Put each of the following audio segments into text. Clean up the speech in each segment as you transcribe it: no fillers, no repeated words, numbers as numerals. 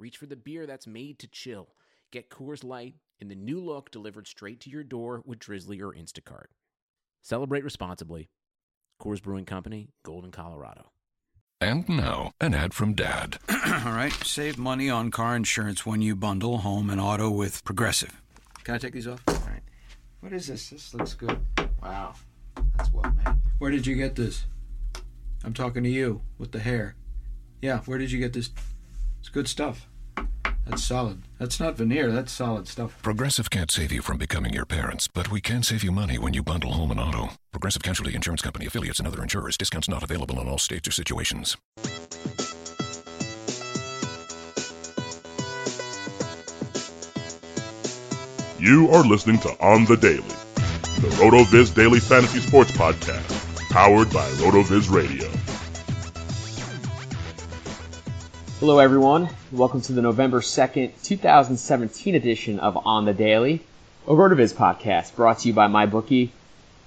reach for the beer that's made to chill. Get Coors Light in the new look delivered straight to your door with Drizzly or Instacart. Celebrate responsibly. Coors Brewing Company, Golden, Colorado. And now, an ad from Dad. All right, save money on car insurance when you bundle home and auto with Progressive. Can I take these off? All right. What is this? This looks good. Wow. That's well made. Where did you get this? I'm talking to you with the hair. Yeah, where did you get this? It's good stuff. That's solid. That's not veneer. That's solid stuff. Progressive can't save you from becoming your parents, but we can save you money when you bundle home and auto. Progressive Casualty Insurance Company, affiliates, and other insurers. Discounts not available in all states or situations. You are listening to On the Daily, the RotoViz Daily Fantasy Sports Podcast, powered by RotoViz Radio. Hello everyone, welcome to the November 2nd, 2017 edition of On the Daily, a RotoViz podcast brought to you by MyBookie.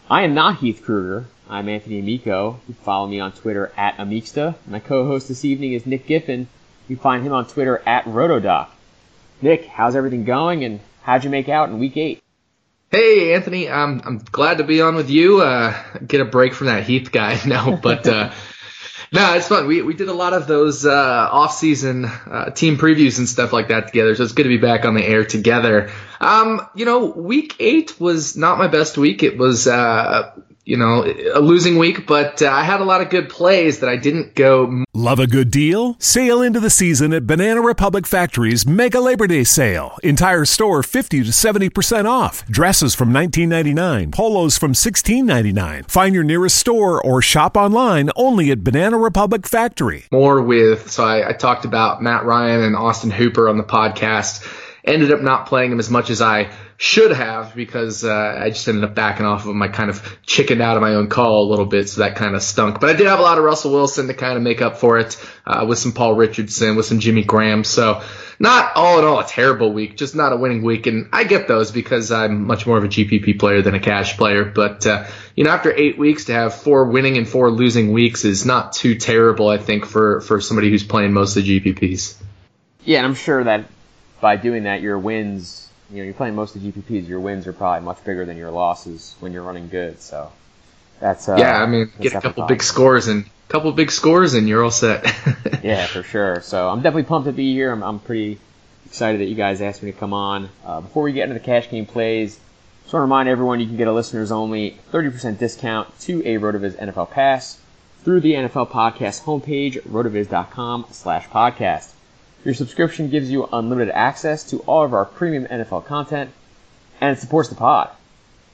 I am not Heath Kruger, I'm Anthony Amico. You can follow me on Twitter at Amixta. My co-host this evening is Nick Giffen. You can find him on Twitter at Rotodoc. Nick, how's everything going and how'd you make out in week 8? Hey Anthony, I'm glad to be on with you. Get a break from that Heath guy now, but... No, it's fun. We did a lot of those off-season team previews and stuff like that together, so it's good to be back on the air together. Week 8 was not my best week. It was, a losing week, but I had a lot of good plays that I didn't go. Love a good deal? Sail into the season at Banana Republic Factory's Mega Labor Day Sale. Entire store 50 to 70% off. Dresses from $19.99. Polos from $16.99. Find your nearest store or shop online only at Banana Republic Factory. I talked about Matt Ryan and Austin Hooper on the podcast. Ended up not playing him as much as I should have because I just ended up backing off of him. I kind of chickened out of my own call a little bit, so that kind of stunk. But I did have a lot of Russell Wilson to kind of make up for it with some Paul Richardson, with some Jimmy Graham. So not all in all a terrible week, just not a winning week. And I get those because I'm much more of a GPP player than a cash player. But, after 8 weeks to have 4 winning and 4 losing weeks is not too terrible, I think, for somebody who's playing most of the GPPs. Yeah, and I'm sure that by doing that, your wins, you're playing most of the GPPs, your wins are probably much bigger than your losses when you're running good. So that's get a couple big scores and you're all set. Yeah, for sure. So I'm definitely pumped to be here. I'm pretty excited that you guys asked me to come on. Before we get into the cash game plays, just want to remind everyone you can get a listeners only 30% discount to a RotoViz NFL Pass through the NFL Podcast homepage, rotoviz.com/podcast. Your subscription gives you unlimited access to all of our premium NFL content, and it supports the pod.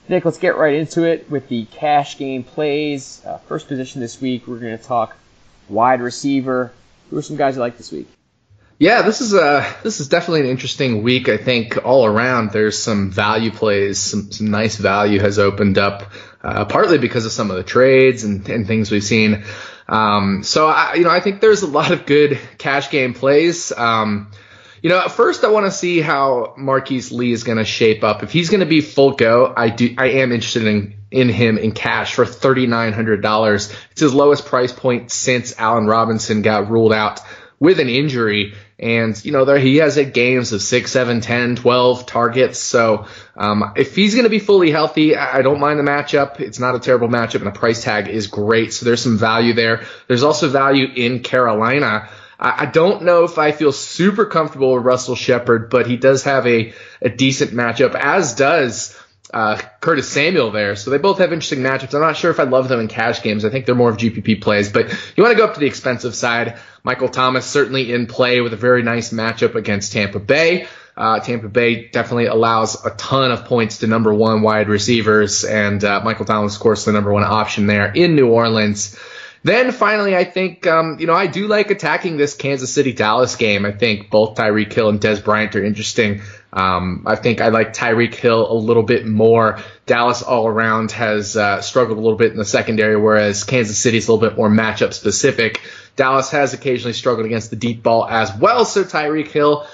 Nick, let's get right into it with the cash game plays. First position this week, we're going to talk wide receiver. Who are some guys you like this week? Yeah, this is definitely an interesting week. I think all around there's some value plays. Some nice value has opened up, partly because of some of the trades and things we've seen. I think there's a lot of good cash game plays. First I want to see how Marquise Lee is going to shape up. If he's going to be full go, I am interested in him in cash for $3,900. It's his lowest price point since Allen Robinson got ruled out with an injury. And, there he has had games of 6, 7, 10, 12 targets. So if he's going to be fully healthy, I don't mind the matchup. It's not a terrible matchup, and the price tag is great. So there's some value there. There's also value in Carolina. I don't know if I feel super comfortable with Russell Shepard, but he does have a decent matchup, as does Curtis Samuel there. So they both have interesting matchups. I'm not sure if I love them in cash games. I think they're more of GPP plays, but you want to go up to the expensive side. Michael Thomas certainly in play with a very nice matchup against Tampa Bay. Tampa Bay definitely allows a ton of points to number one wide receivers, and Michael Thomas, of course, the number one option there in New Orleans. Then finally, I think, I do like attacking this Kansas City Dallas game. I think both Tyreek Hill and Dez Bryant are interesting. I think I like Tyreek Hill a little bit more. Dallas all around has struggled a little bit in the secondary, whereas Kansas City is a little bit more matchup specific. Dallas has occasionally struggled against the deep ball as well. So Tyreek Hill,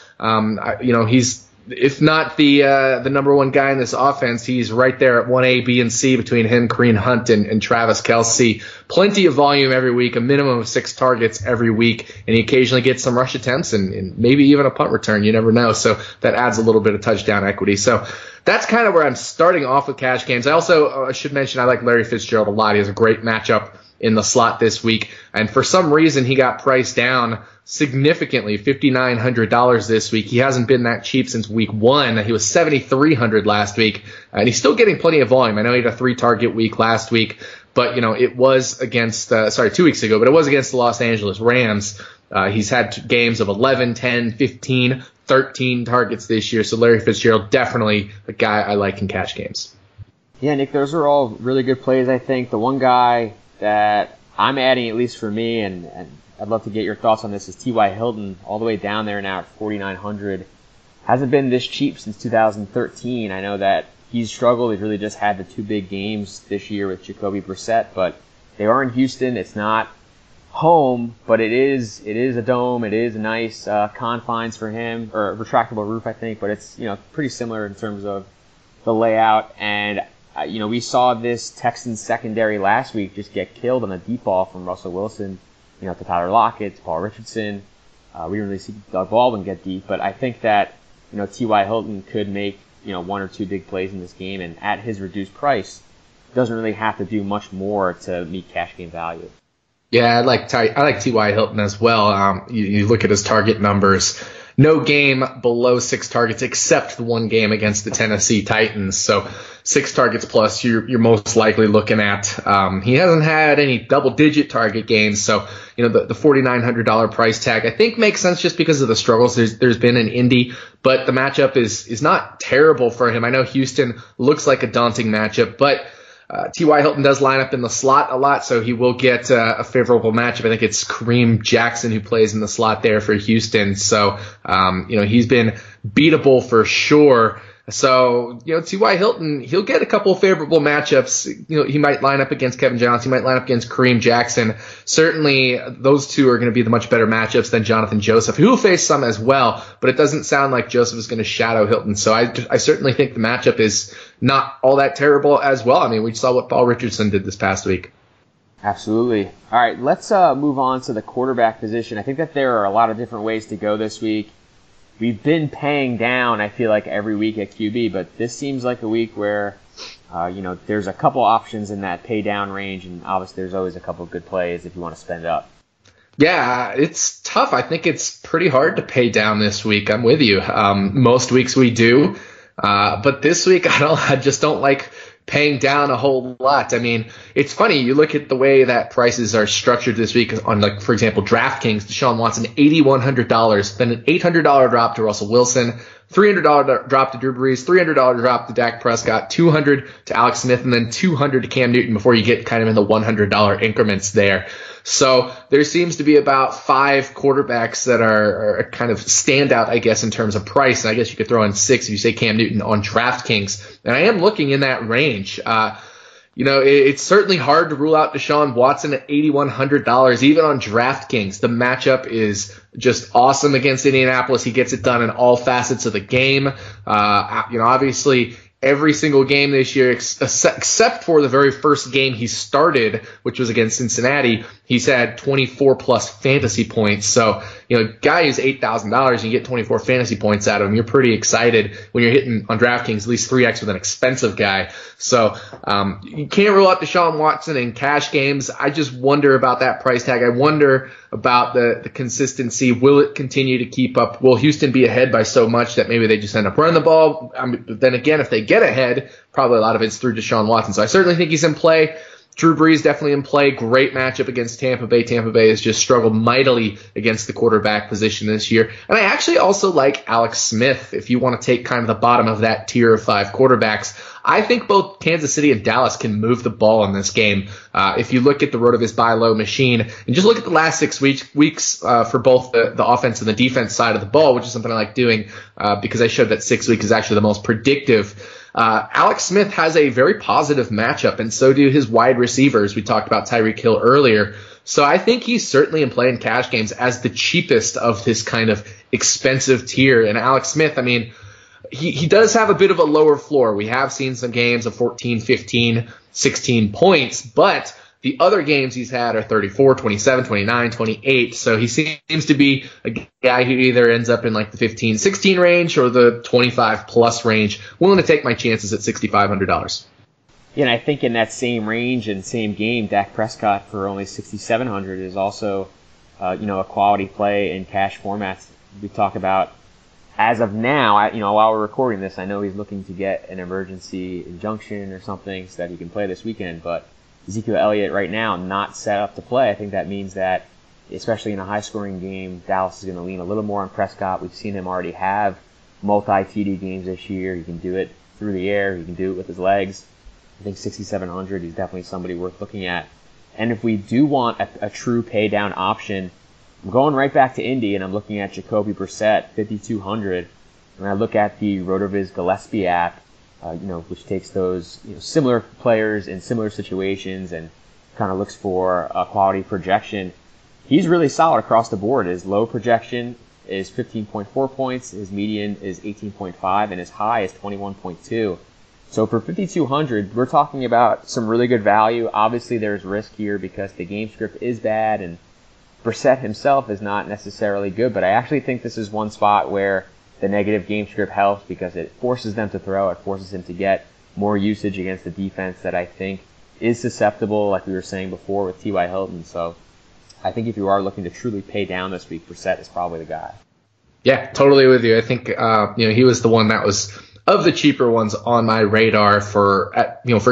he's, if not the number one guy in this offense, he's right there at 1A, B, and C between him, Kareem Hunt, and Travis Kelce. Plenty of volume every week, a minimum of 6 targets every week, and he occasionally gets some rush attempts and maybe even a punt return. You never know. So that adds a little bit of touchdown equity. So that's kind of where I'm starting off with cash games. I also should mention I like Larry Fitzgerald a lot. He has a great matchup in the slot this week. And for some reason, he got priced down significantly, $5,900 this week. He hasn't been that cheap since week 1. He was $7,300 last week, and he's still getting plenty of volume. I know he had a 3-target week last week, but, it was against, 2 weeks ago, but it was against the Los Angeles Rams. He's had games of 11, 10, 15, 13 targets this year. So Larry Fitzgerald, definitely a guy I like in cash games. Yeah, Nick, those are all really good plays, I think. The one guy that I'm adding, at least for me, and I'd love to get your thoughts on this, is T.Y. Hilton, all the way down there now at $4,900. Hasn't been this cheap since 2013. I know that he's struggled. He's really just had the 2 big games this year with Jacoby Brissett, but they are in Houston. It's not home, but it is a dome. It is a nice confines for him, or a retractable roof, I think, but it's pretty similar in terms of the layout. And we saw this Texans secondary last week just get killed on a deep ball from Russell Wilson, to Tyler Lockett, to Paul Richardson. We didn't really see Doug Baldwin get deep, but I think that, T.Y. Hilton could make, 1 or 2 big plays in this game, and at his reduced price, doesn't really have to do much more to meet cash game value. Yeah, I like T.Y. Hilton as well. You look at his target numbers. No game below 6 targets except the one game against the Tennessee Titans. So 6 targets plus you're most likely looking at. He hasn't had any double-digit target gains. So, the $4,900 price tag I think makes sense just because of the struggles there's been in Indy. But the matchup is not terrible for him. I know Houston looks like a daunting matchup, but T.Y. Hilton does line up in the slot a lot, so he will get a favorable matchup. I think it's Kareem Jackson who plays in the slot there for Houston. So, he's been beatable for sure. So, T.Y. Hilton, he'll get a couple favorable matchups. He might line up against Kevin Johnson. He might line up against Kareem Jackson. Certainly, those two are going to be the much better matchups than Jonathan Joseph, who will face some as well, but it doesn't sound like Joseph is going to shadow Hilton. So I certainly think the matchup is not all that terrible as well. I mean, we saw what Paul Richardson did this past week. Absolutely. All right, let's move on to the quarterback position. I think that there are a lot of different ways to go this week. We've been paying down, I feel like, every week at QB, but this seems like a week where, there's a couple options in that pay down range, and obviously there's always a couple of good plays if you want to spend up. Yeah, it's tough. I think it's pretty hard to pay down this week. I'm with you. Most weeks we do. But this week, I just don't like paying down a whole lot. I mean, it's funny. You look at the way that prices are structured this week on, like, for example, DraftKings, Deshaun Watson, $8,100, then an $800 drop to Russell Wilson, $300 drop to Drew Brees, $300 drop to Dak Prescott, $200 to Alex Smith, and then $200 to Cam Newton before you get kind of in the $100 increments there. So there seems to be about 5 quarterbacks that are kind of standout, I guess, in terms of price. And I guess you could throw in 6 if you say Cam Newton on DraftKings. And I am looking in that range. It's certainly hard to rule out Deshaun Watson at $8,100, even on DraftKings. The matchup is just awesome against Indianapolis. He gets it done in all facets of the game. Obviously, every single game this year, except for the very first game he started, which was against Cincinnati, he's had 24-plus fantasy points. So, guy who's $8,000 and you get 24 fantasy points out of him, you're pretty excited when you're hitting on DraftKings at least 3x with an expensive guy. So you can't rule out Deshaun Watson in cash games. I just wonder about that price tag. I wonder about the consistency. Will it continue to keep up? Will Houston be ahead by so much that maybe they just end up running the ball? But then again, if they get ahead, probably a lot of it's through Deshaun Watson. So I certainly think he's in play. Drew Brees definitely in play. Great matchup against Tampa Bay. Tampa Bay has just struggled mightily against the quarterback position this year. And I actually also like Alex Smith. If you want to take kind of the bottom of that tier of 5 quarterbacks, I think both Kansas City and Dallas can move the ball in this game. If you look at the RotoViz buy low machine and just look at the last 6 weeks for both the offense and the defense side of the ball, which is something I like doing because I showed that 6 weeks is actually the most predictive. Alex Smith has a very positive matchup, and so do his wide receivers. We talked about Tyreek Hill earlier. So I think he's certainly in play in cash games as the cheapest of this kind of expensive tier. And Alex Smith, I mean, he does have a bit of a lower floor. We have seen some games of 14, 15, 16 points, but the other games he's had are 34, 27, 29, 28. So he seems to be a guy who either ends up in like the 15, 16 range or the 25 plus range. Willing to take my chances at $6,500. Yeah, and I think in that same range and same game, Dak Prescott for only $6,700 is also, a quality play in cash formats. We talk about as of now, while we're recording this, I know he's looking to get an emergency injunction or something so that he can play this weekend. But Ezekiel Elliott right now not set up to play. I think that means that, especially in a high-scoring game, Dallas is going to lean a little more on Prescott. We've seen him already have multi-TD games this year. He can do it through the air. He can do it with his legs. I think $6,700 is definitely somebody worth looking at. And if we do want a true pay-down option, I'm going right back to Indy, and I'm looking at Jacoby Brissett, $5,200. And I look at the RotoViz Gillespie app, which takes those similar players in similar situations and kind of looks for a quality projection. He's really solid across the board. His low projection is 15.4 points, his median is 18.5, and his high is 21.2. So for $5,200, we're talking about some really good value. Obviously, there's risk here because the game script is bad and Brissett himself is not necessarily good. But I actually think this is one spot where the negative game script helps because it forces them to throw. It forces him to get more usage against the defense that I think is susceptible, like we were saying before, with T.Y. Hilton. So I think if you are looking to truly pay down this week, Brissett is probably the guy. Yeah, totally with you. I think he was the one that was of the cheaper ones on my radar for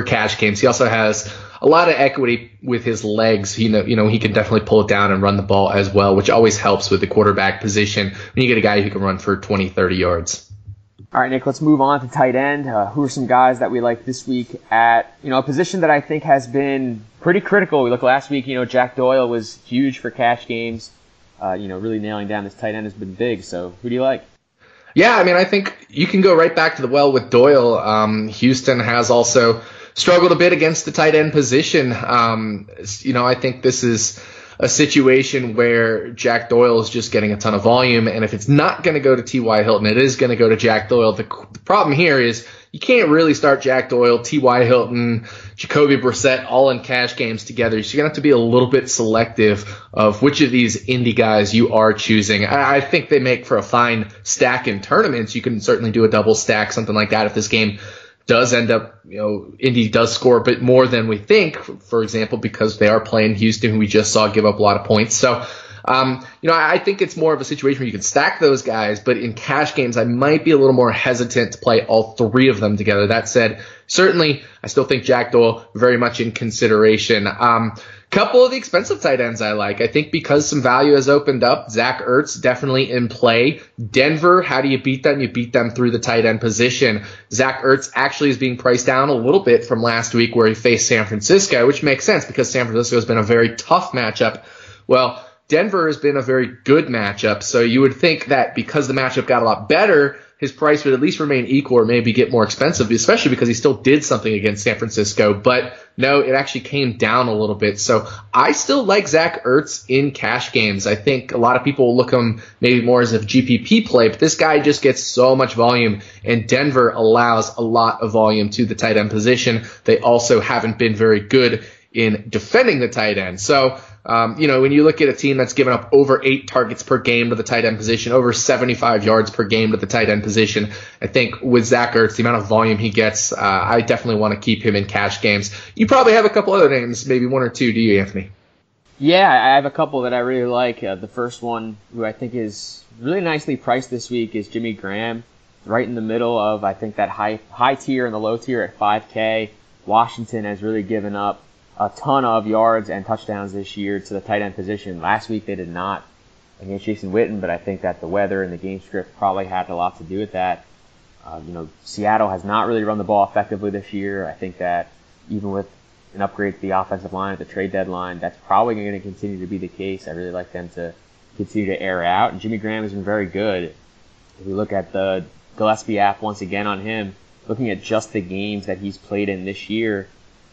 cash games. He also has a lot of equity with his legs. He can definitely pull it down and run the ball as well, which always helps with the quarterback position when you get a guy who can run for 20, 30 yards. All right, Nick, let's move on to tight end. Who are some guys that we like this week at, a position that I think has been pretty critical? We look last week, Jack Doyle was huge for cash games. Really nailing down this tight end has been big. So who do you like? Yeah, I mean, I think you can go right back to the well with Doyle. Houston has also struggled a bit against the tight end position. I think this is a situation where Jack Doyle is just getting a ton of volume, and if it's not going to go to T.Y. Hilton, it is going to go to Jack Doyle. The problem here is you can't really start Jack Doyle, T.Y. Hilton, Jacoby Brissett all in cash games together. So you're going to have to be a little bit selective of which of these indie guys you are choosing. I think they make for a fine stack in tournaments. You can certainly do a double stack, something like that, if this game does end up, Indy does score a bit more than we think, for example, because they are playing Houston, who we just saw give up a lot of points. So, I think it's more of a situation where you can stack those guys, but in cash games, I might be a little more hesitant to play all three of them together. That said, certainly, I still think Jack Doyle very much in consideration. Couple of the expensive tight ends I like. I think because some value has opened up, Zach Ertz definitely in play. Denver, how do you beat them? You beat them through the tight end position. Zach Ertz actually is being priced down a little bit from last week where he faced San Francisco, which makes sense because San Francisco has been a very tough matchup. Well, Denver has been a very good matchup, so you would think that because the matchup got a lot better, his price would at least remain equal or maybe get more expensive, especially because he still did something against San Francisco. But no, it actually came down a little bit. So I still like Zach Ertz in cash games. I think a lot of people look him maybe more as a GPP play, but this guy just gets so much volume, and Denver allows a lot of volume to the tight end position. They also haven't been very good in defending the tight end. So, when you look at a team that's given up over 8 targets per game to the tight end position, over 75 yards per game to the tight end position, I think with Zach Ertz, the amount of volume he gets, I definitely want to keep him in cash games. You probably have a couple other names, maybe one or two, do you, Anthony? Yeah, I have a couple that I really like. The first one, who I think is really nicely priced this week, is Jimmy Graham, right in the middle of, I think, that high tier and the low tier at $5,000. Washington has really given up a ton of yards and touchdowns this year to the tight end position. Last week they did not against Jason Witten, but I think that the weather and the game script probably had a lot to do with that. Seattle has not really run the ball effectively this year. I think that even with an upgrade to the offensive line at the trade deadline, that's probably going to continue to be the case. I really like them to continue to air out. And Jimmy Graham has been very good. If we look at the Gillespie app once again on him, looking at just the games that he's played in this year,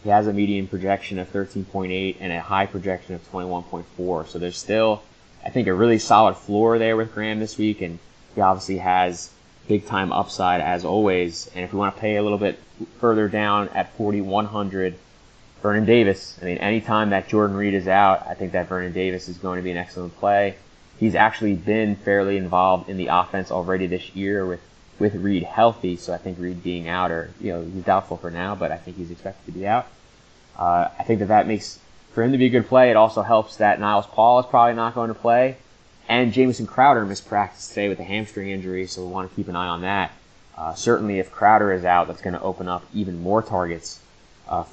he has a median projection of 13.8 and a high projection of 21.4. So there's still, I think, a really solid floor there with Graham this week, and he obviously has big-time upside as always. And if we want to pay a little bit further down at 4,100, Vernon Davis. I mean, anytime that Jordan Reed is out, I think that Vernon Davis is going to be an excellent play. He's actually been fairly involved in the offense already this year with Reed healthy, so I think Reed being out, or, you know, he's doubtful for now, but I think he's expected to be out. I think that makes, for him to be a good play, it also helps that Niles Paul is probably not going to play, and Jamison Crowder missed practice today with a hamstring injury, so we want to keep an eye on that. Certainly if Crowder is out, that's going to open up even more targets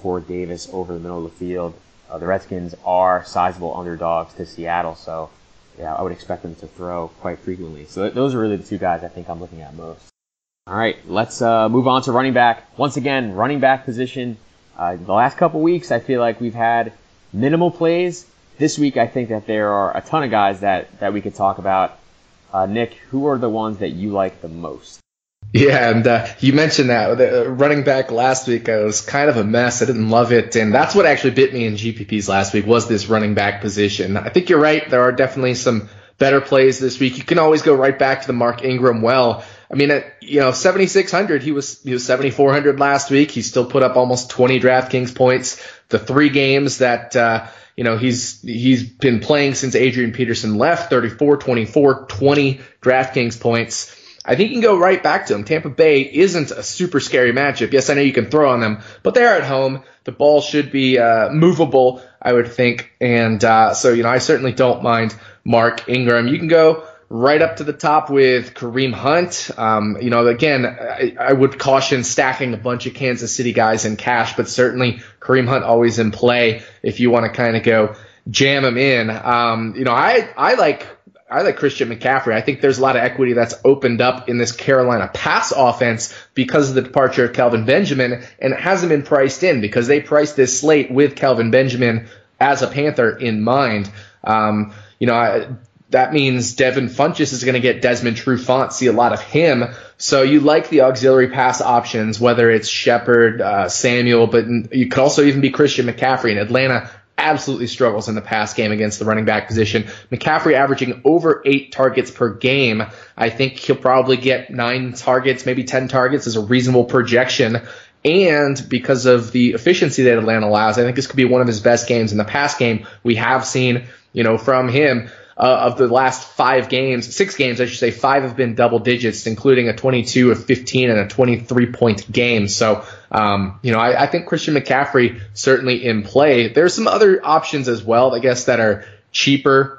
for Davis over the middle of the field. The Redskins are sizable underdogs to Seattle, so yeah, I would expect them to throw quite frequently. So those are really the two guys I think I'm looking at most. All right, let's move on to running back. Once again, running back position. The last couple weeks, I feel like we've had minimal plays. This week, I think that there are a ton of guys that we could talk about. Nick, who are the ones that you like the most? Yeah, and you mentioned that the running back last week was kind of a mess. I didn't love it, and that's what actually bit me in GPPs last week was this running back position. I think you're right. There are definitely some better plays this week. You can always go right back to the Mark Ingram well. I mean, at 7,600, he was 7,400 last week. He still put up almost 20 DraftKings points. The three games that he's been playing since Adrian Peterson left, 34, 24, 20 DraftKings points. I think you can go right back to him. Tampa Bay isn't a super scary matchup. Yes, I know you can throw on them, but they're at home. The ball should be movable, I would think. And so I certainly don't mind Mark Ingram. You can go right up to the top with Kareem Hunt. Again, I would caution stacking a bunch of Kansas City guys in cash, but certainly Kareem Hunt always in play if you want to kind of go jam him in. I like Christian McCaffrey. I think there's a lot of equity that's opened up in this Carolina pass offense because of the departure of Kelvin Benjamin, and it hasn't been priced in because they priced this slate with Kelvin Benjamin as a Panther in mind. That means Devin Funchess is going to get Desmond Trufant, see a lot of him. So you like the auxiliary pass options, whether it's Shepard, Samuel, but you could also even be Christian McCaffrey in Atlanta. Absolutely struggles in the pass game against the running back position. McCaffrey averaging over 8 targets per game. I think he'll probably get 9 targets, maybe 10 targets is a reasonable projection. And because of the efficiency that Atlanta allows, I think this could be one of his best games in the pass game. We have seen, from him of the last 6 games, I should say, 5 have been double digits, including a 22, a 15, and a 23-point game. So, I think Christian McCaffrey certainly in play. There's some other options as well, I guess, that are cheaper.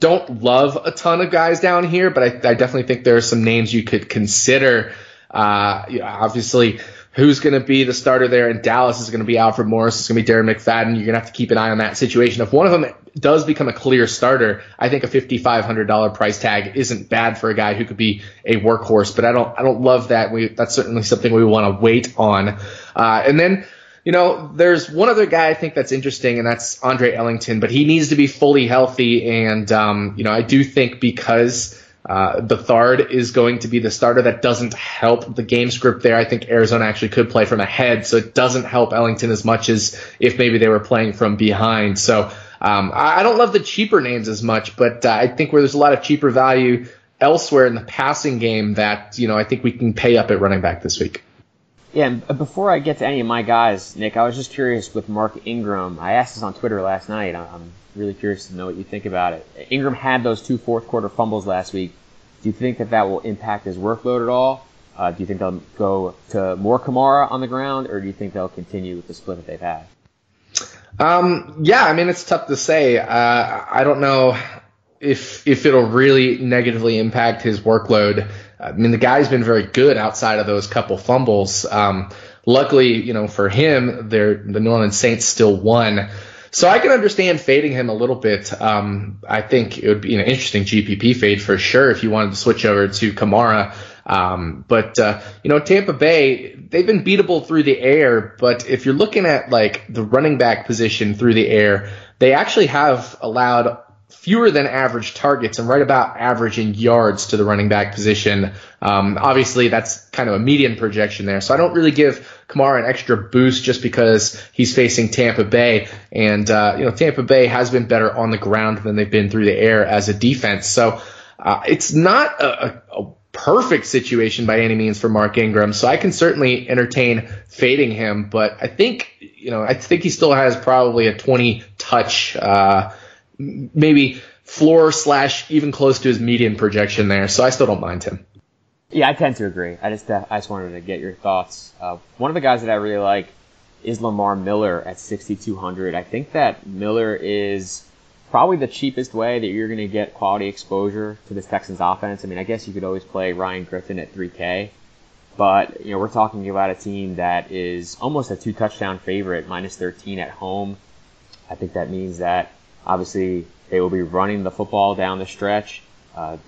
Don't love a ton of guys down here, but I definitely think there are some names you could consider. Obviously, who's going to be the starter there in Dallas is going to be Alfred Morris. It's going to be Darren McFadden. You're going to have to keep an eye on that situation. If one of them does become a clear starter, I think a $5,500 price tag isn't bad for a guy who could be a workhorse, but I don't love that. That's certainly something we want to wait on. And then there's one other guy I think that's interesting, and that's Andre Ellington, but he needs to be fully healthy. And, I do think because Bethard is going to be the starter, that doesn't help the game script there. I think Arizona actually could play from ahead, so it doesn't help Ellington as much as if maybe they were playing from behind. So, I don't love the cheaper names as much, but I think where there's a lot of cheaper value elsewhere in the passing game that, I think we can pay up at running back this week. Yeah, and before I get to any of my guys, Nick, I was just curious with Mark Ingram. I asked this on Twitter last night. I'm really curious to know what you think about it. Ingram had those 2 fourth-quarter fumbles last week. Do you think that will impact his workload at all? Do you think they'll go to more Kamara on the ground, or do you think they'll continue with the split that they've had? It's tough to say. I don't know if it'll really negatively impact his workload. I mean, the guy's been very good outside of those couple fumbles. Luckily, for him, the New Orleans Saints still won. So I can understand fading him a little bit. I think it would be an interesting GPP fade for sure if you wanted to switch over to Kamara. But Tampa Bay, they've been beatable through the air. But if you're looking at like the running back position through the air, they actually have allowed fewer than average targets and right about average in yards to the running back position. Obviously, that's kind of a median projection there. So I don't really give Kamara an extra boost just because he's facing Tampa Bay. And, Tampa Bay has been better on the ground than they've been through the air as a defense. So it's not a perfect situation by any means for Mark Ingram. So I can certainly entertain fading him. But I think he still has probably a 20 touch, maybe floor / even close to his median projection there. So I still don't mind him. Yeah, I tend to agree. I just wanted to get your thoughts. One of the guys that I really like is Lamar Miller at 6,200. I think that Miller is probably the cheapest way that you're going to get quality exposure to this Texans offense. I mean, I guess you could always play Ryan Griffin at 3K, but we're talking about a team that is almost a 2-touchdown favorite, minus 13 at home. I think that means that obviously, they will be running the football down the stretch.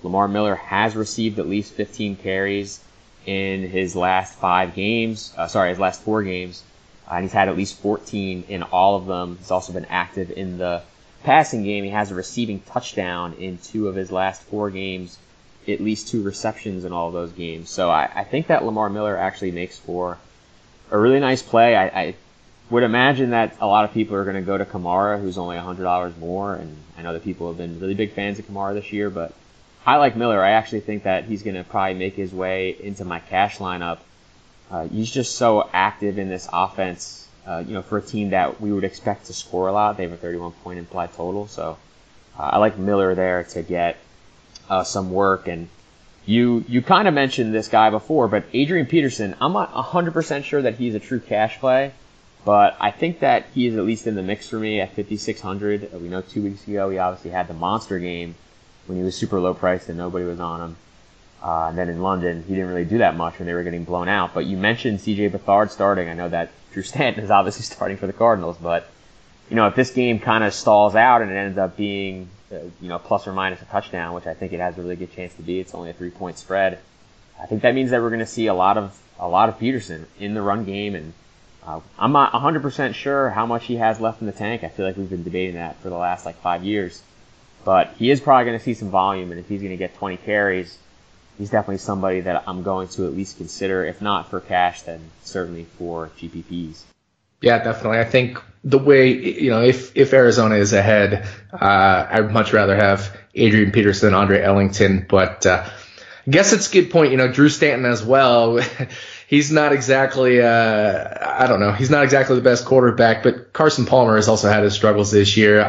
Lamar Miller has received at least 15 carries in his last 4 games. And he's had at least 14 in all of them. He's also been active in the passing game. He has a receiving touchdown in 2 of his last 4 games, at least 2 receptions in all of those games. So I think that Lamar Miller actually makes for a really nice play. I would imagine that a lot of people are going to go to Kamara, who's only $100 more, and I know that people have been really big fans of Kamara this year, but I like Miller. I actually think that he's going to probably make his way into my cash lineup. He's just so active in this offense, for a team that we would expect to score a lot. They have a 31-point implied total, so I like Miller there to get some work. And you kind of mentioned this guy before, but Adrian Peterson, I'm not 100% sure that he's a true cash play, but I think that he is at least in the mix for me at 5,600. We know 2 weeks ago he obviously had the monster game when he was super low priced and nobody was on him. And then in London, he didn't really do that much when they were getting blown out. But you mentioned C.J. Beathard starting. I know that Drew Stanton is obviously starting for the Cardinals. But, if this game kind of stalls out and it ends up being, plus or minus a touchdown, which I think it has a really good chance to be, it's only a 3-point spread. I think that means that we're going to see a lot of Peterson in the run game. And I'm not 100% sure how much he has left in the tank. I feel like we've been debating that for the last 5 years. But he is probably going to see some volume, and if he's going to get 20 carries, he's definitely somebody that I'm going to at least consider, if not for cash, then certainly for GPPs. Yeah, definitely. I think the way, if Arizona is ahead, I'd much rather have Adrian Peterson than Andre Ellington. But I guess it's a good point. Drew Stanton as well. He's not exactly, he's not exactly the best quarterback, but Carson Palmer has also had his struggles this year.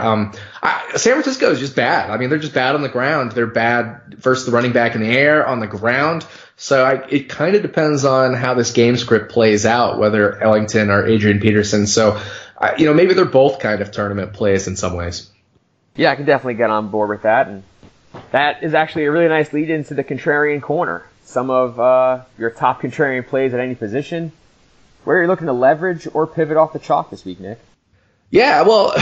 San Francisco is just bad. I mean, they're just bad on the ground. They're bad versus the running back in the air, on the ground. So it kind of depends on how this game script plays out, whether Ellington or Adrian Peterson. So, maybe they're both kind of tournament plays in some ways. Yeah, I can definitely get on board with that. And that is actually a really nice lead into the contrarian corner. Some of your top contrarian plays at any position. Where are you looking to leverage or pivot off the chalk this week, Nick? Yeah, well,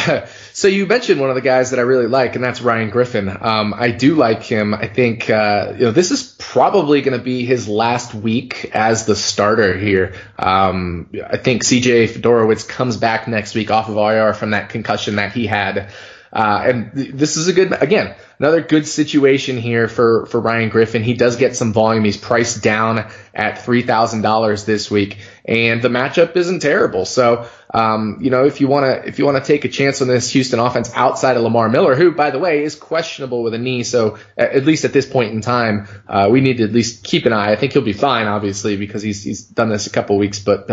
so you mentioned one of the guys that I really like, and that's Ryan Griffin. I do like him. I think this is probably going to be his last week as the starter here. I think CJ Fedorowicz comes back next week off of IR from that concussion that he had. And this is another good situation here for Ryan Griffin. He does get some volume. He's priced down at $3,000 this week, and the matchup isn't terrible. So, if you want to take a chance on this Houston offense outside of Lamar Miller, who, by the way, is questionable with a knee. So at least at this point in time, we need to at least keep an eye. I think he'll be fine, obviously, because he's done this a couple weeks, but,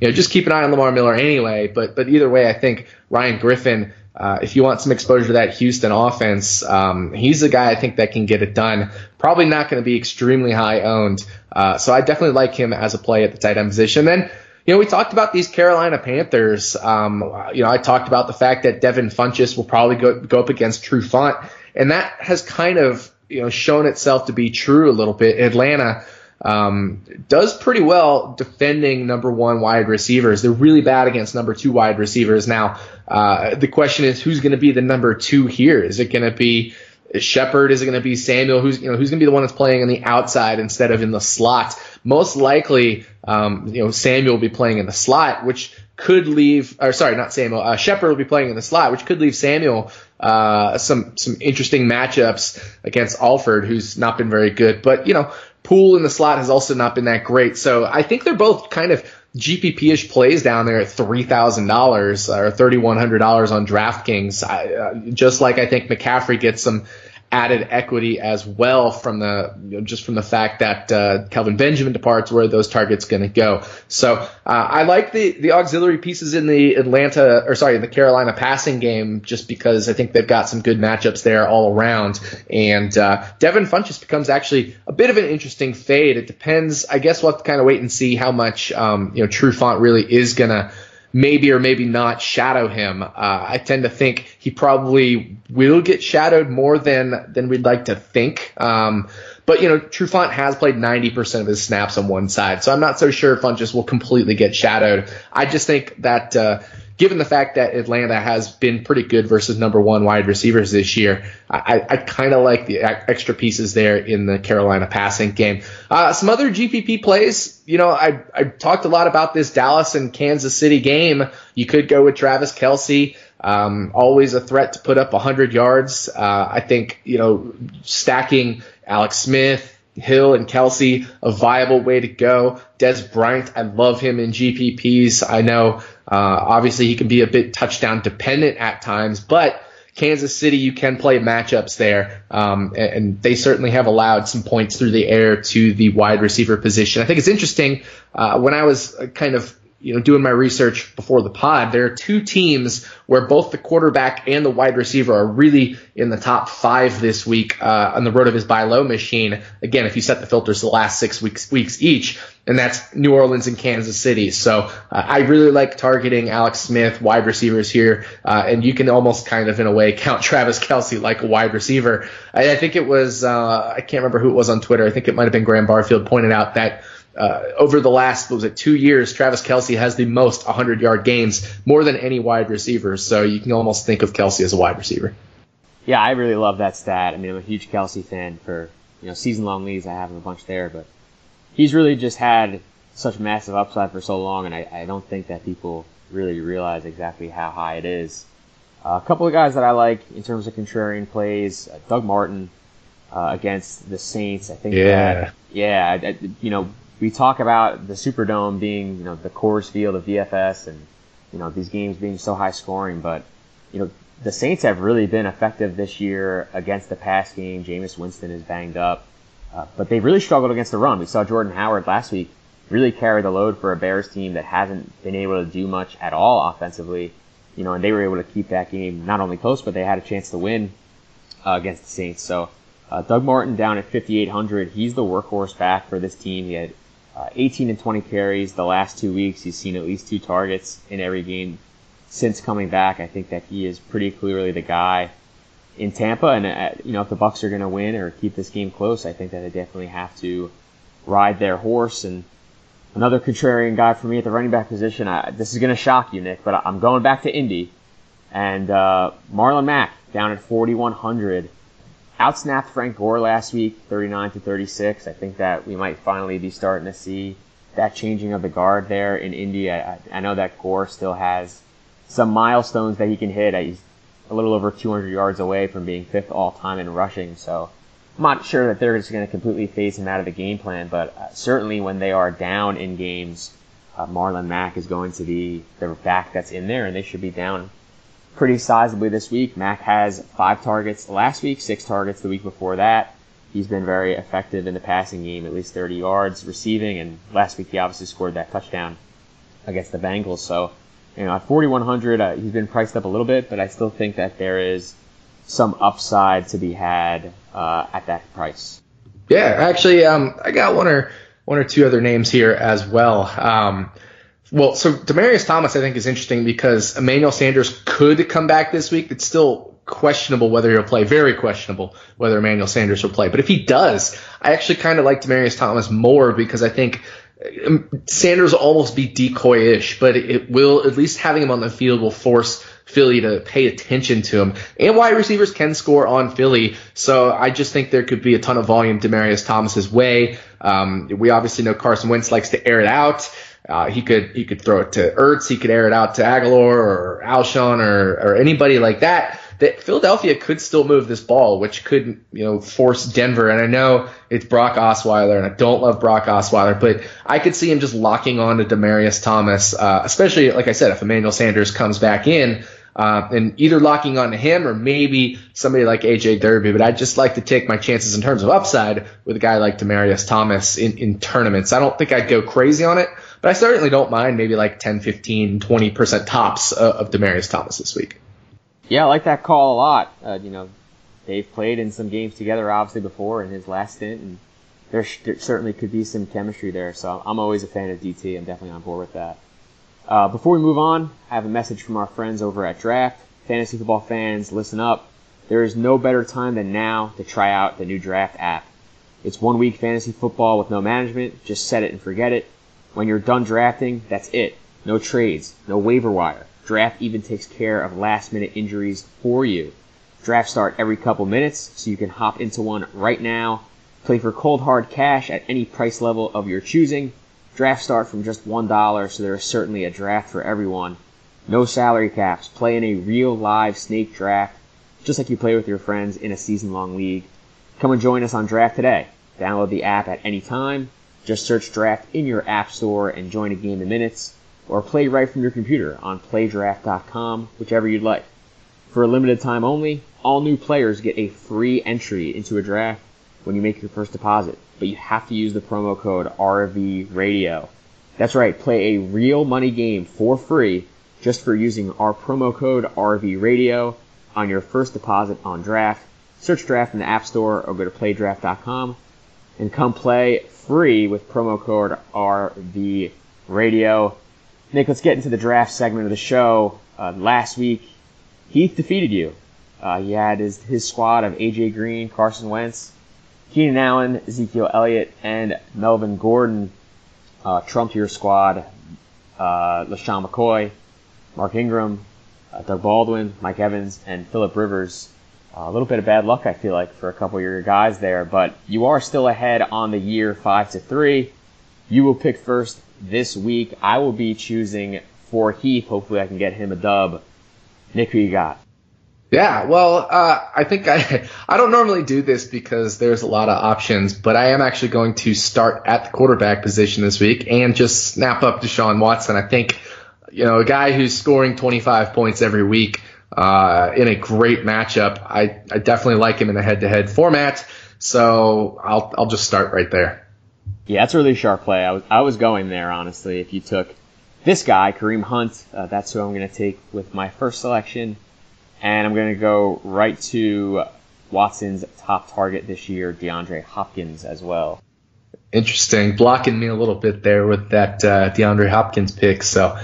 just keep an eye on Lamar Miller anyway. But either way, I think Ryan Griffin, if you want some exposure to that Houston offense, he's a guy I think that can get it done. Probably not going to be extremely high owned. So I definitely like him as a play at the tight end position. Then, we talked about these Carolina Panthers. I talked about the fact that Devin Funchess will probably go up against True Font. And that has kind of, shown itself to be true a little bit. Atlanta, does pretty well defending number 1 wide receivers. They're really bad against number 2 wide receivers. Now, the question is, who's going to be the number 2 here? Is it going to be Shepard? Is it going to be Samuel? Who's going to be the one that's playing on the outside instead of in the slot? Most likely, Samuel will be playing in the slot, which could leave, or sorry, not Samuel. Shepard will be playing in the slot, which could leave Samuel some interesting matchups against Alford, who's not been very good. But Poole in the slot has also not been that great. So I think they're both kind of GPP-ish plays down there at $3,000 or $3,100 on DraftKings, just like I think McCaffrey gets some added equity as well from the from the fact that Kelvin Benjamin departs. Where are those targets going to go? So I like the auxiliary pieces in the Carolina passing game, just because I think they've got some good matchups there all around. And Devin Funchess becomes actually a bit of an interesting fade. It depends, I guess. We'll have to kind of wait and see how much Trufant really is going to maybe or maybe not shadow him. I tend to think he probably will get shadowed more than we'd like to think. But Trufant has played 90% of his snaps on one side, so I'm not so sure Funchess will completely get shadowed. I just think that given the fact that Atlanta has been pretty good versus number one wide receivers this year, I kind of like the extra pieces there in the Carolina passing game. Some other GPP plays. I talked a lot about this Dallas and Kansas City game. You could go with Travis Kelce, always a threat to put up 100 yards. I think, stacking Alex Smith, Hill, and Kelce, a viable way to go. Dez Bryant, I love him in GPPs. I know, obviously, he can be a bit touchdown dependent at times, but Kansas City, you can play matchups there, and they certainly have allowed some points through the air to the wide receiver position. I think it's interesting. When I was kind of doing my research before the pod, there are two teams where both the quarterback and the wide receiver are really in the top five this week on the RotoViz Buy Low machine. Again, if you set the filters to the last 6 weeks each, and that's New Orleans and Kansas City. So I really like targeting Alex Smith, wide receivers here, and you can almost kind of in a way count Travis Kelce like a wide receiver. I think it was I can't remember who it was on Twitter. I think it might have been Graham Barfield pointed out that over the last 2 years, Travis Kelce has the most 100-yard games, more than any wide receiver. So you can almost think of Kelce as a wide receiver. Yeah, I really love that stat. I mean, I'm a huge Kelce fan for season-long leagues. I have him a bunch there, but he's really just had such massive upside for so long, and I don't think that people really realize exactly how high it is. A couple of guys that I like in terms of contrarian plays, Doug Martin against the Saints. I think we talk about the Superdome being, the Coors Field of DFS and, these games being so high scoring, but, the Saints have really been effective this year against the pass game. Jameis Winston is banged up, but they've really struggled against the run. We saw Jordan Howard last week really carry the load for a Bears team that hasn't been able to do much at all offensively, and they were able to keep that game not only close, but they had a chance to win against the Saints. So, Doug Martin down at 5,800. He's the workhorse back for this team. He had 18 and 20 carries the last 2 weeks. He's seen at least 2 targets in every game since coming back. I think that he is pretty clearly the guy in Tampa. And, if the Bucs are going to win or keep this game close, I think that they definitely have to ride their horse. And another contrarian guy for me at the running back position, this is going to shock you, Nick, but I'm going back to Indy. And Marlon Mack down at 4,100. Outsnapped Frank Gore last week, 39-36. I think that we might finally be starting to see that changing of the guard there in Indy. I know that Gore still has some milestones that he can hit. He's a little over 200 yards away from being 5th all-time in rushing, so I'm not sure that they're just going to completely phase him out of the game plan, but certainly when they are down in games, Marlon Mack is going to be the back that's in there, and they should be down pretty sizably this week. Mack has 5 targets last week, 6 targets the week before that. He's been very effective in the passing game, at least 30 yards receiving, and last week he obviously scored that touchdown against the Bengals. So, at 4,100, he's been priced up a little bit, but I still think that there is some upside to be had at that price. Yeah, actually, I got one or two other names here as well. Well, so Demaryius Thomas, I think, is interesting because Emmanuel Sanders could come back this week. It's still questionable whether he'll play, very questionable whether Emmanuel Sanders will play. But if he does, I actually kind of like Demaryius Thomas more because I think Sanders will almost be decoy-ish, but it will, at least having him on the field will force Philly to pay attention to him. And wide receivers can score on Philly. So I just think there could be a ton of volume Demaryius Thomas's way. We obviously know Carson Wentz likes to air it out. He could throw it to Ertz. He could air it out to Aguilar or Alshon or anybody like that. That Philadelphia could still move this ball, which could, force Denver. And I know it's Brock Osweiler, and I don't love Brock Osweiler, but I could see him just locking on to Demaryius Thomas, especially, like I said, if Emmanuel Sanders comes back in, and either locking on to him or maybe somebody like A.J. Derby. But I'd just like to take my chances in terms of upside with a guy like Demaryius Thomas in tournaments. I don't think I'd go crazy on it, but I certainly don't mind maybe like 10, 15, 20% tops of Demaryius Thomas this week. Yeah, I like that call a lot. They've played in some games together, obviously, before in his last stint, and there certainly could be some chemistry there. So I'm always a fan of DT. I'm definitely on board with that. Before we move on, I have a message from our friends over at Draft. Fantasy football fans, listen up. There is no better time than now to try out the new Draft app. It's 1 week fantasy football with no management. Just set it and forget it. When you're done drafting, that's it. No trades, no waiver wire. Draft even takes care of last-minute injuries for you. Drafts start every couple minutes, so you can hop into one right now. Play for cold, hard cash at any price level of your choosing. Drafts start from just $1, so there is certainly a draft for everyone. No salary caps. Play in a real live snake draft, just like you play with your friends in a season-long league. Come and join us on Draft today. Download the app at any time. Just search Draft in your app store and join a game in minutes, or play right from your computer on playdraft.com, whichever you'd like. For a limited time only, all new players get a free entry into a draft when you make your first deposit, but you have to use the promo code RVRadio. That's right, play a real money game for free just for using our promo code RVRadio on your first deposit on Draft. Search Draft in the App Store or go to playdraft.com and come play free with promo code RVRadio. Nick, let's get into the draft segment of the show. Last week, Heath defeated you. He had his squad of A.J. Green, Carson Wentz, Keenan Allen, Ezekiel Elliott, and Melvin Gordon. Trumped your squad, LaShawn McCoy, Mark Ingram, Doug Baldwin, Mike Evans, and Phillip Rivers. A little bit of bad luck, I feel like, for a couple of your guys there, but you are still ahead on the year 5-3. You will pick first this week. I will be choosing for Heath. Hopefully I can get him a dub. Nick, who you got? Yeah, well, I think I don't normally do this because there's a lot of options, but I am actually going to start at the quarterback position this week and just snap up Deshaun Watson. I think, a guy who's scoring 25 points every week in a great matchup, I definitely like him in a head-to-head format, so I'll just start right there. Yeah, that's a really sharp play. I was going there, honestly. If you took this guy, Kareem Hunt, that's who I'm going to take with my first selection. And I'm going to go right to Watson's top target this year, DeAndre Hopkins, as well. Interesting. Blocking me a little bit there with that DeAndre Hopkins pick. So,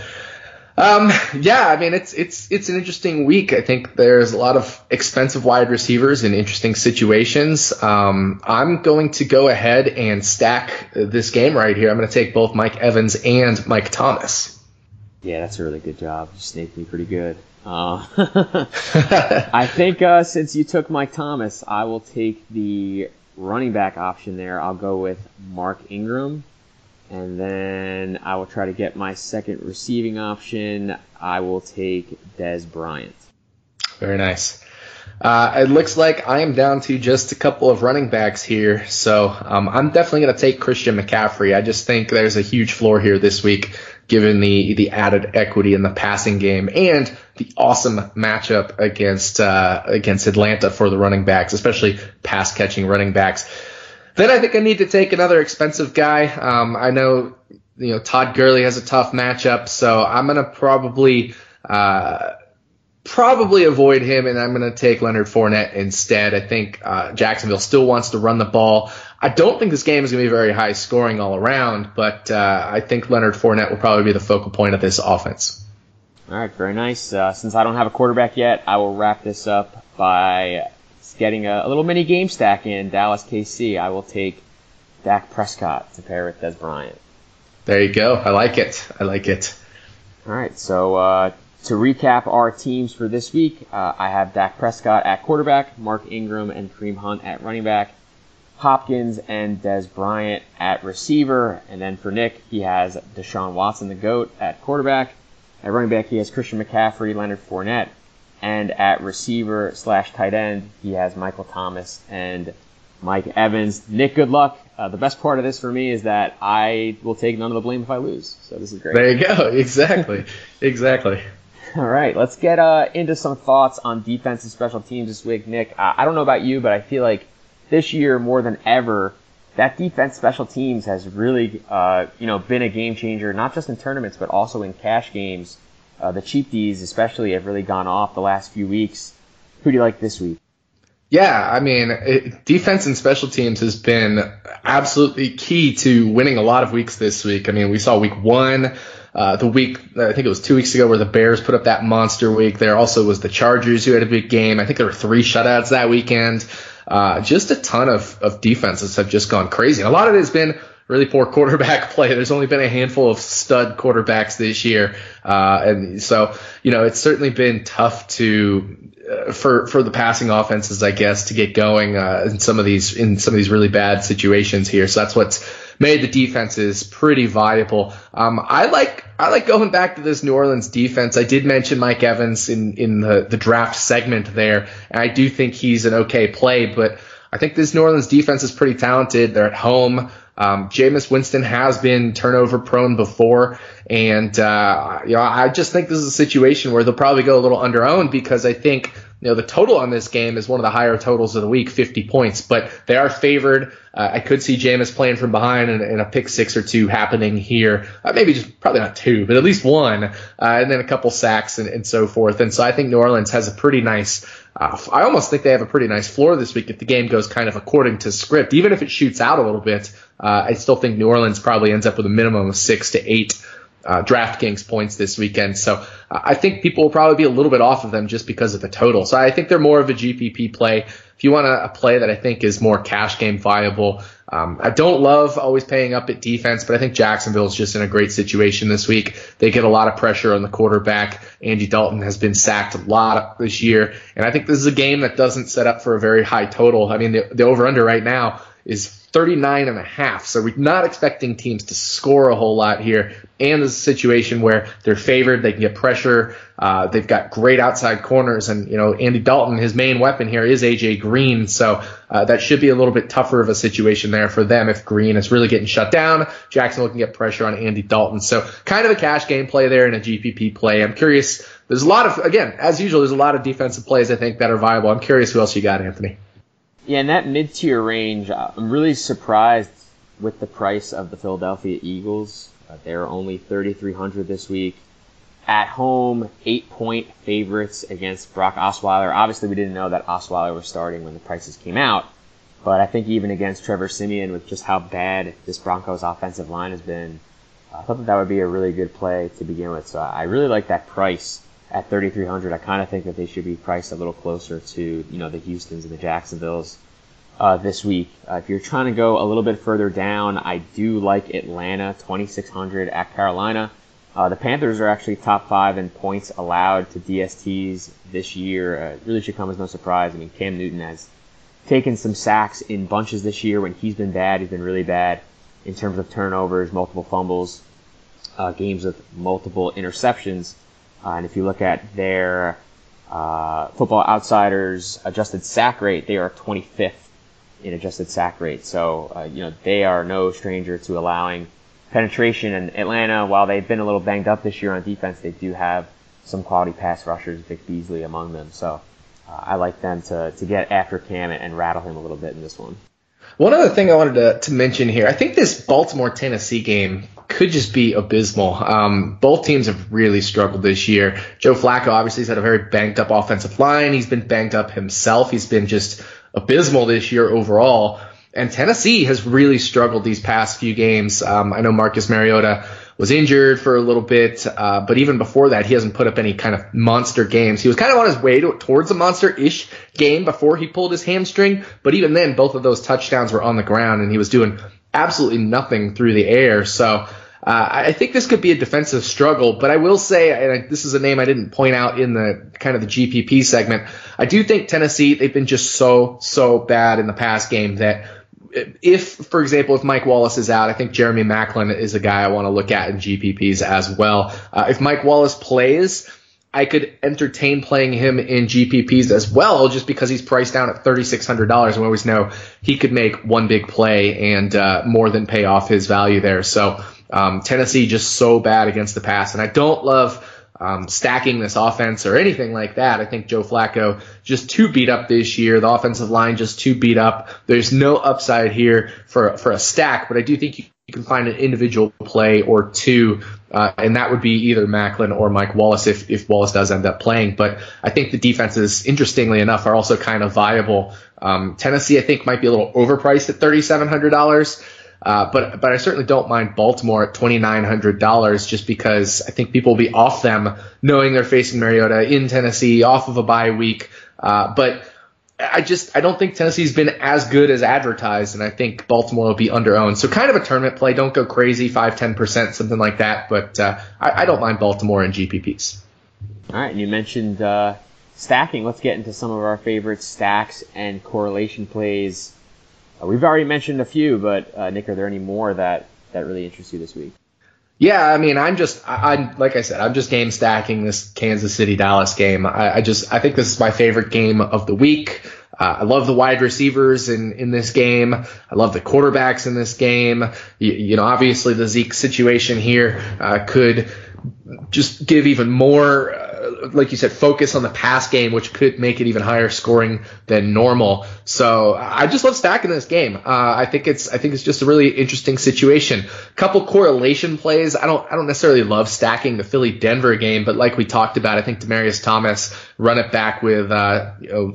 it's an interesting week. I think there's a lot of expensive wide receivers in interesting situations. I'm going to go ahead and stack this game right here. I'm going to take both Mike Evans and Mike Thomas. Yeah, that's a really good job. You snaked me pretty good. I think since you took Mike Thomas, I will take the running back option there. I'll go with Mark Ingram. And then I will try to get my second receiving option. I will take Des Bryant. Very nice. It looks like I am down to just a couple of running backs here. So I'm definitely going to take Christian McCaffrey. I just think there's a huge floor here this week, given the added equity in the passing game and the awesome matchup against Atlanta for the running backs, especially pass-catching running backs. Then I think I need to take another expensive guy. I know, Todd Gurley has a tough matchup, so I'm going to probably avoid him, and I'm going to take Leonard Fournette instead. I think Jacksonville still wants to run the ball. I don't think this game is going to be very high scoring all around, but I think Leonard Fournette will probably be the focal point of this offense. All right, very nice. Since I don't have a quarterback yet, I will wrap this up by getting a little mini game stack in Dallas KC. I will take Dak Prescott to pair with Des Bryant. There you go. I like it. All right. So To recap our teams for this week, I have Dak Prescott at quarterback, Mark Ingram and Kareem Hunt at running back, Hopkins and Des Bryant at receiver. And then for Nick, he has Deshaun Watson, the GOAT, at quarterback. At running back, he has Christian McCaffrey, Leonard Fournette. And at receiver slash tight end, he has Michael Thomas and Mike Evans. Nick, good luck. The best part of this for me is that I will take none of the blame if I lose. So this is great. There you go. Exactly. Exactly. All right. Let's get into some thoughts on defense and special teams this week. Nick, I don't know about you, but I feel like this year more than ever, that defense special teams has really been a game changer, not just in tournaments, but also in cash games. The cheap Ds especially have really gone off the last few weeks. Who do you like this week? Yeah, I mean, defense and special teams has been absolutely key to winning a lot of weeks this week. I mean, we saw week one, the week, I think it was 2 weeks ago, where the Bears put up that monster week. There also was the Chargers who had a big game. I think there were 3 shutouts that weekend. Just a ton of defenses have just gone crazy. And a lot of it has been really poor quarterback play. There's only been a handful of stud quarterbacks this year. And so, you know, it's certainly been tough to for the passing offenses, I guess, to get going in some of these really bad situations here. So that's what's made the defenses pretty viable. I like going back to this New Orleans defense. I did mention Mike Evans in the draft segment there, and I do think he's an okay play, but I think this New Orleans defense is pretty talented. They're at home. Jameis Winston has been turnover prone before, and I just think this is a situation where they'll probably go a little under owned, because I think the total on this game is one of the higher totals of the week, 50 points, but they are favored. I could see Jameis playing from behind and a pick 6 or 2 happening here. Maybe just probably not 2, but at least 1, and then a couple sacks and so forth. And so I think New Orleans has a pretty nice. I almost think they have a pretty nice floor this week if the game goes kind of according to script. Even if it shoots out a little bit, I still think New Orleans probably ends up with a minimum of 6 to 8 DraftKings points this weekend. So I think people will probably be a little bit off of them just because of the total. So I think they're more of a GPP play. If you want a play that I think is more cash game viable, I don't love always paying up at defense, but I think Jacksonville's just in a great situation this week. They get a lot of pressure on the quarterback. Andy Dalton has been sacked a lot this year, and I think this is a game that doesn't set up for a very high total. I mean, the over-under right now is 39.5, so we're not expecting teams to score a whole lot here. And this is a situation where they're favored, they can get pressure, they've got great outside corners, and Andy Dalton, his main weapon here is A.J. Green, so that should be a little bit tougher of a situation there for them if Green is really getting shut down. Jacksonville can get pressure on Andy Dalton, so kind of a cash game play there and a GPP play. I'm curious, there's a lot of, again, as usual, there's a lot of defensive plays I think that are viable. I'm curious who else you got, Anthony. Yeah, in that mid-tier range, I'm really surprised with the price of the Philadelphia Eagles. They're only $3,300 this week. At home, 8-point favorites against Brock Osweiler. Obviously, we didn't know that Osweiler was starting when the prices came out, but I think even against Trevor Siemian, with just how bad this Broncos offensive line has been, I thought that would be a really good play to begin with. So I really like that price. At $3,300, I kind of think that they should be priced a little closer to, the Houstons and the Jacksonvilles this week. If you're trying to go a little bit further down, I do like Atlanta, $2,600 at Carolina. The Panthers are actually top 5 in points allowed to DSTs this year. It really should come as no surprise. I mean, Cam Newton has taken some sacks in bunches this year. When he's been bad, he's been really bad in terms of turnovers, multiple fumbles, games with multiple interceptions. And if you look at their Football Outsiders adjusted sack rate, they are 25th in adjusted sack rate. So, they are no stranger to allowing penetration. And Atlanta, while they've been a little banged up this year on defense, they do have some quality pass rushers, Vic Beasley among them. So I like them to get after Cam and rattle him a little bit in this one. One other thing I wanted to mention here, I think this Baltimore-Tennessee game could just be abysmal. Both teams have really struggled this year. Joe Flacco obviously has had a very banged up offensive line. He's been banged up himself. He's been just abysmal this year overall. And Tennessee has really struggled these past few games. I know Marcus Mariota was injured for a little bit, but even before that, he hasn't put up any kind of monster games. He was kind of on his way towards a monster-ish game before he pulled his hamstring, but even then, both of those touchdowns were on the ground, and he was doing absolutely nothing through the air. So I think this could be a defensive struggle, but I will say, and this is a name I didn't point out in the kind of the GPP segment, I do think Tennessee, they've been just so bad in the past game that if, for example, if Mike Wallace is out, I think Jeremy Maclin is a guy I want to look at in GPPs as well. If Mike Wallace plays, I could entertain playing him in GPPs as well, just because he's priced down at $3,600. And we always know he could make one big play and more than pay off his value there. So Tennessee just so bad against the pass. And I don't love stacking this offense or anything like that. I think Joe Flacco just too beat up this year. The offensive line just too beat up. There's no upside here for a stack, but I do think you can find an individual play or two, and that would be either Maclin or Mike Wallace if Wallace does end up playing. But I think the defenses, interestingly enough, are also kind of viable. Tennessee, I think, might be a little overpriced at $3,700, but I certainly don't mind Baltimore at $2,900 just because I think people will be off them knowing they're facing Mariota in Tennessee off of a bye week. But I don't think Tennessee's been as good as advertised, and I think Baltimore will be underowned. So kind of a tournament play. Don't go crazy, 5%, 10%, something like that. But I don't mind Baltimore in GPPs. All right, and you mentioned stacking. Let's get into some of our favorite stacks and correlation plays. We've already mentioned a few, but Nick, are there any more that really interest you this week? Yeah, I mean, I'm just game stacking this Kansas City Dallas game. I think this is my favorite game of the week. I love the wide receivers in this game. I love the quarterbacks in this game. You know, obviously the Zeke situation here could just give even more, like you said, focus on the pass game, which could make it even higher scoring than normal. So I just love stacking this game. I think it's just a really interesting situation. Couple correlation plays. I don't necessarily love stacking the Philly Denver game, but like we talked about, I think Demaryius Thomas, run it back with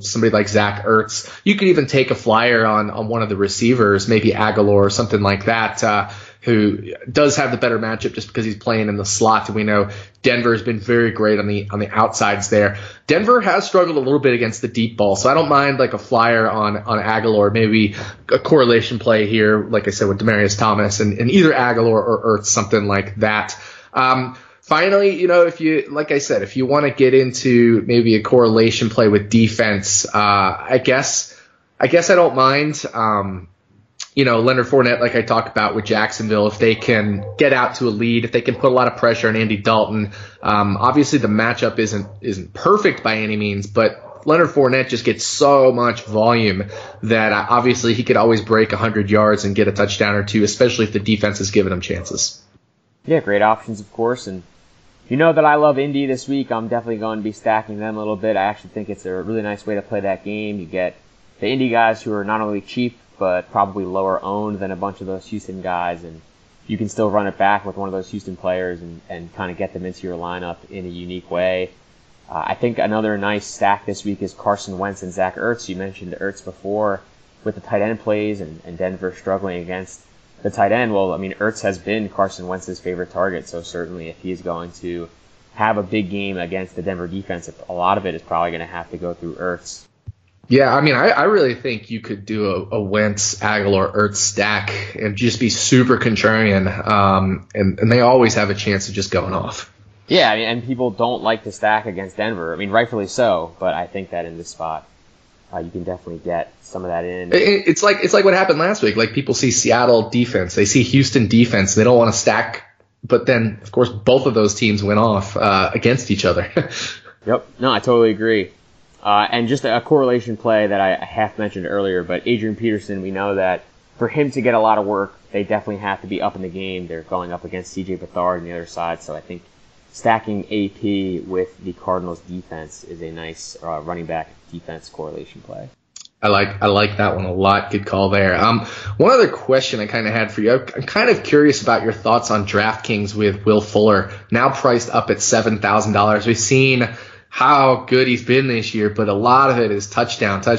somebody like Zach Ertz. You could even take a flyer on one of the receivers, maybe Aguilar or something like that, who does have the better matchup just because he's playing in the slot. We know Denver has been very great on the outsides there. Denver has struggled a little bit against the deep ball, so I don't mind like a flyer on Aguilar, maybe a correlation play here, like I said, with Demaryius Thomas and either Aguilar or Ertz, something like that. Finally, you know, if you want to get into maybe a correlation play with defense, I guess I don't mind. You know, Leonard Fournette, like I talked about with Jacksonville, if they can get out to a lead, if they can put a lot of pressure on Andy Dalton, obviously the matchup isn't perfect by any means, but Leonard Fournette just gets so much volume that obviously he could always break 100 yards and get a touchdown or two, especially if the defense is giving him chances. Yeah, great options, of course. And you know that I love Indy this week. I'm definitely going to be stacking them a little bit. I actually think it's a really nice way to play that game. You get the Indy guys who are not only cheap, but probably lower owned than a bunch of those Houston guys, and you can still run it back with one of those Houston players and kind of get them into your lineup in a unique way. I think another nice stack this week is Carson Wentz and Zach Ertz. You mentioned Ertz before with the tight end plays and Denver struggling against the tight end. Well, I mean, Ertz has been Carson Wentz's favorite target, so certainly if he is going to have a big game against the Denver defense, a lot of it is probably going to have to go through Ertz. Yeah, I mean, I really think you could do a Wentz, Aguilar, Ertz stack and just be super contrarian, and they always have a chance of just going off. Yeah, I mean, and people don't like to stack against Denver. I mean, rightfully so, but I think that in this spot, you can definitely get some of that in. It's like what happened last week. Like, people see Seattle defense, they see Houston defense, they don't want to stack, but then, of course, both of those teams went off against each other. Yep, no, I totally agree. And just a correlation play that I half mentioned earlier, but Adrian Peterson, we know that for him to get a lot of work, they definitely have to be up in the game. They're going up against C.J. Beathard on the other side, so I think stacking AP with the Cardinals defense is a nice running back defense correlation play. I like that one a lot. Good call there. One other question I kind of had for you. I'm kind of curious about your thoughts on DraftKings with Will Fuller, now priced up at $7,000. We've seen how good he's been this year, but a lot of it is touchdown. He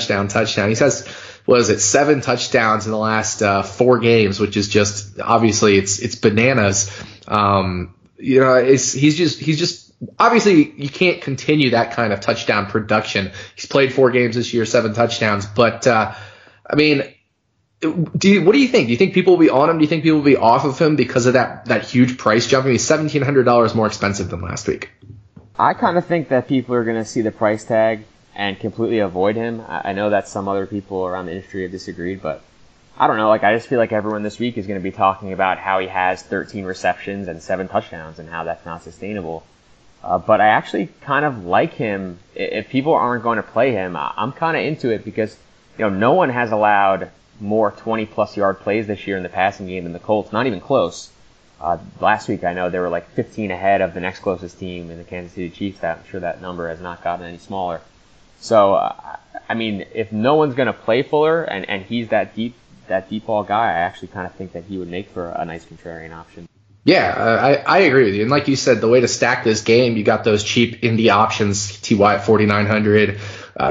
has, 7 touchdowns in the last 4 games, which is just, obviously, it's bananas. You know, he's just obviously you can't continue that kind of touchdown production. He's played 4 games this year, 7 touchdowns, but I mean, What do you think? Do you think people will be on him? Do you think people will be off of him because of that huge price jump? I mean, he's $1,700 more expensive than last week. I kind of think that people are going to see the price tag and completely avoid him. I know that some other people around the industry have disagreed, but I don't know. Like, I just feel like everyone this week is going to be talking about how he has 13 receptions and 7 touchdowns and how that's not sustainable. But I actually kind of like him. If people aren't going to play him, I'm kind of into it because, no one has allowed more 20-plus yard plays this year in the passing game than the Colts. Not even close. Last week, I know they were like 15 ahead of the next closest team in the Kansas City Chiefs. I'm sure that number has not gotten any smaller. So, I mean, if no one's going to play Fuller and he's that deep ball guy, I actually kind of think that he would make for a nice contrarian option. Yeah, I agree with you. And like you said, the way to stack this game, you got those cheap indie options, T.Y. at $4,900,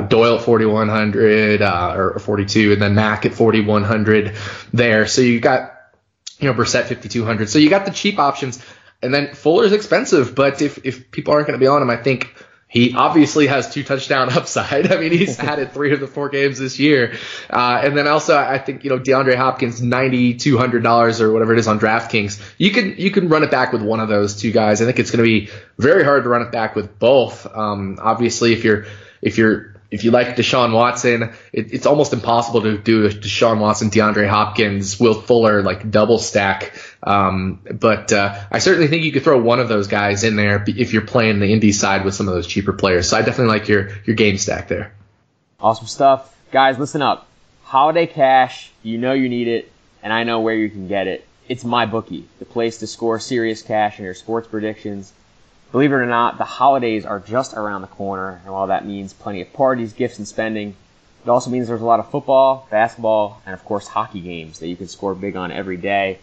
Doyle at $4,100 or 42, and then Mack at $4,100 there. So you got, Brissett $5,200. So you got the cheap options. And then Fuller's expensive, but if people aren't going to be on him, I think he obviously has 2 touchdown upside. I mean, he's had it 3 of the 4 games this year. And then also, I think, DeAndre Hopkins, $9,200 or whatever it is on DraftKings. You can run it back with one of those 2 guys. I think it's going to be very hard to run it back with both. Obviously, if you like Deshaun Watson, it's almost impossible to do a Deshaun Watson, DeAndre Hopkins, Will Fuller like double stack. But I certainly think you could throw one of those guys in there if you're playing the indie side with some of those cheaper players. So I definitely like your game stack there. Awesome stuff. Guys, listen up. Holiday cash, you know you need it, and I know where you can get it. It's MyBookie, the place to score serious cash in your sports predictions. Believe it or not, the holidays are just around the corner, and while that means plenty of parties, gifts, and spending, it also means there's a lot of football, basketball, and of course hockey games that you can score big on every day.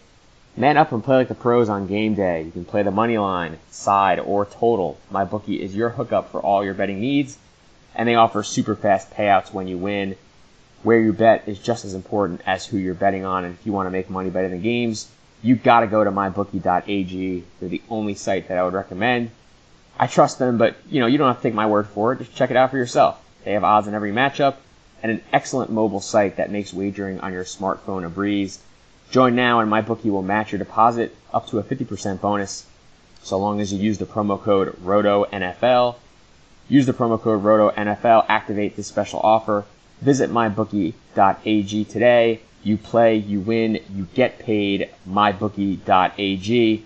Man up and play like the pros on game day. You can play the money line, side, or total. MyBookie is your hookup for all your betting needs, and they offer super fast payouts when you win. Where you bet is just as important as who you're betting on, and if you want to make money betting the games, you gotta go to mybookie.ag. They're the only site that I would recommend. I trust them, but you don't have to take my word for it. Just check it out for yourself. They have odds in every matchup and an excellent mobile site that makes wagering on your smartphone a breeze. Join now and MyBookie will match your deposit up to a 50% bonus so long as you use the promo code ROTONFL. Use the promo code ROTONFL, activate this special offer. Visit mybookie.ag today. You play, you win, you get paid. MyBookie.ag.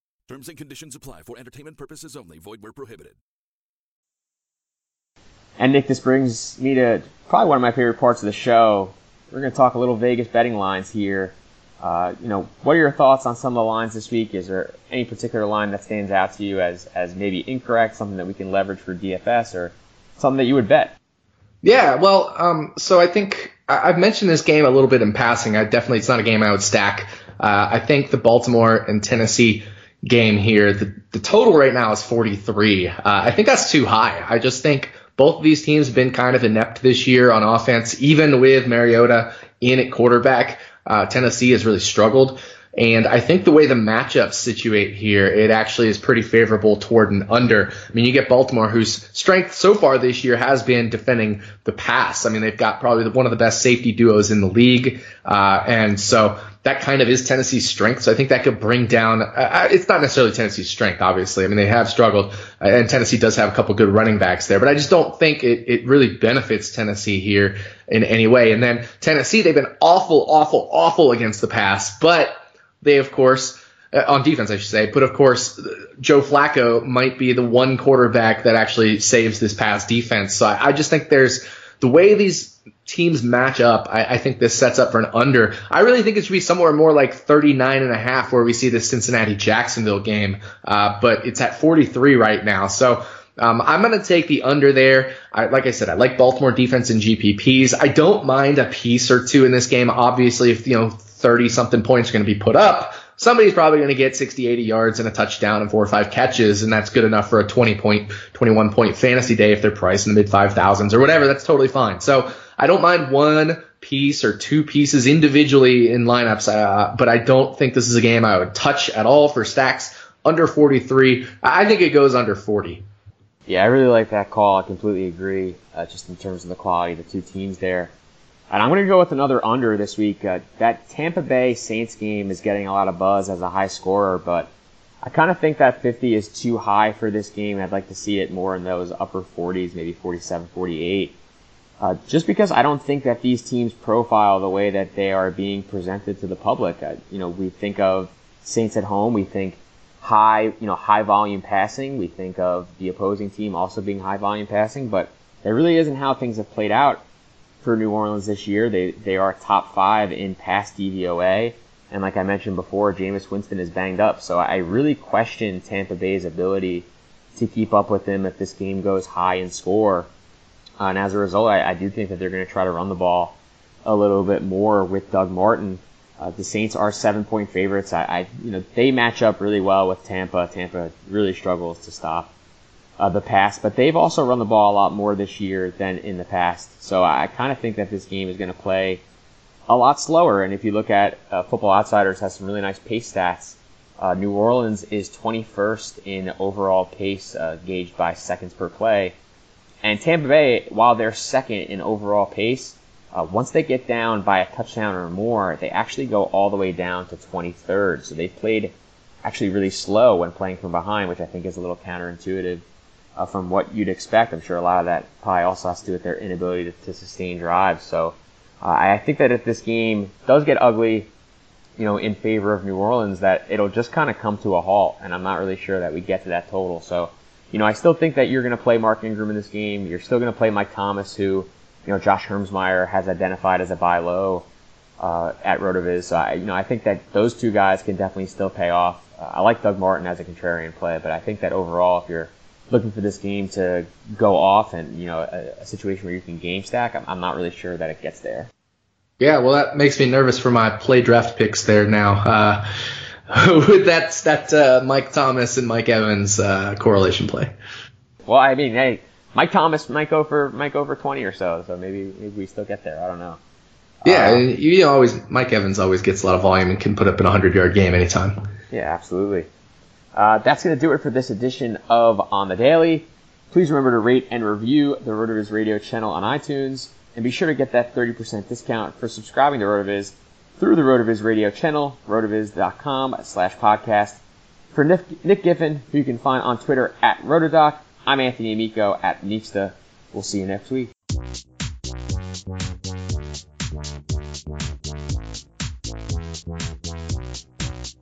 Terms and conditions apply for entertainment purposes only. Void where prohibited. And Nick, this brings me to probably one of my favorite parts of the show. We're going to talk a little Vegas betting lines here. What are your thoughts on some of the lines this week? Is there any particular line that stands out to you as maybe incorrect, something that we can leverage for DFS, or something that you would bet? Yeah, well, so I think I've mentioned this game a little bit in passing. It's not a game I would stack. I think the Baltimore and Tennessee game here, the total right now is 43. I think that's too high. I just think both of these teams have been kind of inept this year on offense, even with Mariota in at quarterback. Tennessee has really struggled. And I think the way the matchups situate here, it actually is pretty favorable toward an under. I mean, you get Baltimore, whose strength so far this year has been defending the pass. I mean, they've got probably one of the best safety duos in the league. And so that kind of is Tennessee's strength. So I think that could bring down it's not necessarily Tennessee's strength, obviously. I mean, they have struggled, and Tennessee does have a couple good running backs there. But I just don't think it really benefits Tennessee here in any way. And then Tennessee, they've been awful, awful, awful against the pass. But they, of course, on defense, I should say. But of course, Joe Flacco might be the one quarterback that actually saves this pass defense. So I just think there's the way these teams match up. I think this sets up for an under. I really think it should be somewhere more like 39.5 where we see the Cincinnati-Jacksonville game. But it's at 43 right now. So I'm going to take the under there. Like I said, I like Baltimore defense in GPPs. I don't mind a piece or two in this game. Obviously, if 30-something points are going to be put up, somebody's probably going to get 60, 80 yards and a touchdown and 4 or 5 catches, and that's good enough for a 20-point, 21-point fantasy day if they're priced in the mid-5,000s or whatever. That's totally fine. So I don't mind one piece or two pieces individually in lineups, but I don't think this is a game I would touch at all for stacks. Under 43, I think it goes under 40. Yeah, I really like that call. I completely agree, just in terms of the quality of the two teams there. And I'm going to go with another under this week. That Tampa Bay Saints game is getting a lot of buzz as a high scorer, but I kind of think that 50 is too high for this game. I'd like to see it more in those upper 40s, maybe 47, 48. Just because I don't think that these teams profile the way that they are being presented to the public. We think of Saints at home. We think high volume passing. We think of the opposing team also being high volume passing, but that really isn't how things have played out for New Orleans this year. They are top 5 in pass DVOA, and like I mentioned before, Jameis Winston is banged up, so I really question Tampa Bay's ability to keep up with them if this game goes high in score. And as a result, I do think that they're going to try to run the ball a little bit more with Doug Martin. The Saints are 7-point favorites. They match up really well with Tampa. Tampa really struggles to stop the pass, but they've also run the ball a lot more this year than in the past. So I kind of think that this game is going to play a lot slower. And if you look at Football Outsiders, has some really nice pace stats. New Orleans is 21st in overall pace, gauged by seconds per play. And Tampa Bay, while they're second in overall pace, once they get down by a touchdown or more, they actually go all the way down to 23rd. So they've played actually really slow when playing from behind, which I think is a little counterintuitive from what you'd expect. I'm sure a lot of that probably also has to do with their inability to sustain drives. So I think that if this game does get ugly, in favor of New Orleans, that it'll just kind of come to a halt, and I'm not really sure that we get to that total. So, I still think that you're going to play Mark Ingram in this game. You're still going to play Mike Thomas, who, Josh Hermsmeyer has identified as a buy low at RotoViz. So, I think that those two guys can definitely still pay off. I like Doug Martin as a contrarian play, but I think that overall, if you're looking for this game to go off and, a situation where you can game stack, I'm not really sure that it gets there. Yeah, well, that makes me nervous for my play draft picks there now. With that Mike Thomas and Mike Evans correlation play. Well, I mean, hey, Mike Thomas might go for 20 or so, so maybe we still get there. I don't know. Yeah, Mike Evans always gets a lot of volume and can put up an 100-yard game anytime. Yeah, absolutely. That's going to do it for this edition of On the Daily. Please remember to rate and review the RotoViz Radio channel on iTunes, and be sure to get that 30% discount for subscribing to RotoViz through the RotoViz Radio channel, rotoviz.com/podcast. For Nick Giffen, who you can find on Twitter at Rotodoc, I'm Anthony Amico at Neepsta. We'll see you next week.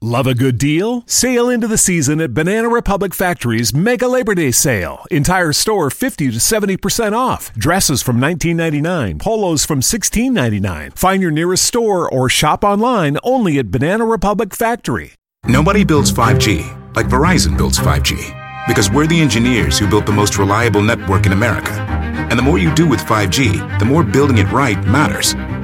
Love a good deal? Sail into the season at Banana Republic Factory's Mega Labor Day Sale. Entire store 50 to 70% off. Dresses from $19.99. Polos from $16.99. Find your nearest store or shop online only at Banana Republic Factory. Nobody builds 5G like Verizon builds 5G, because we're the engineers who built the most reliable network in America. And the more you do with 5G, the more building it right matters.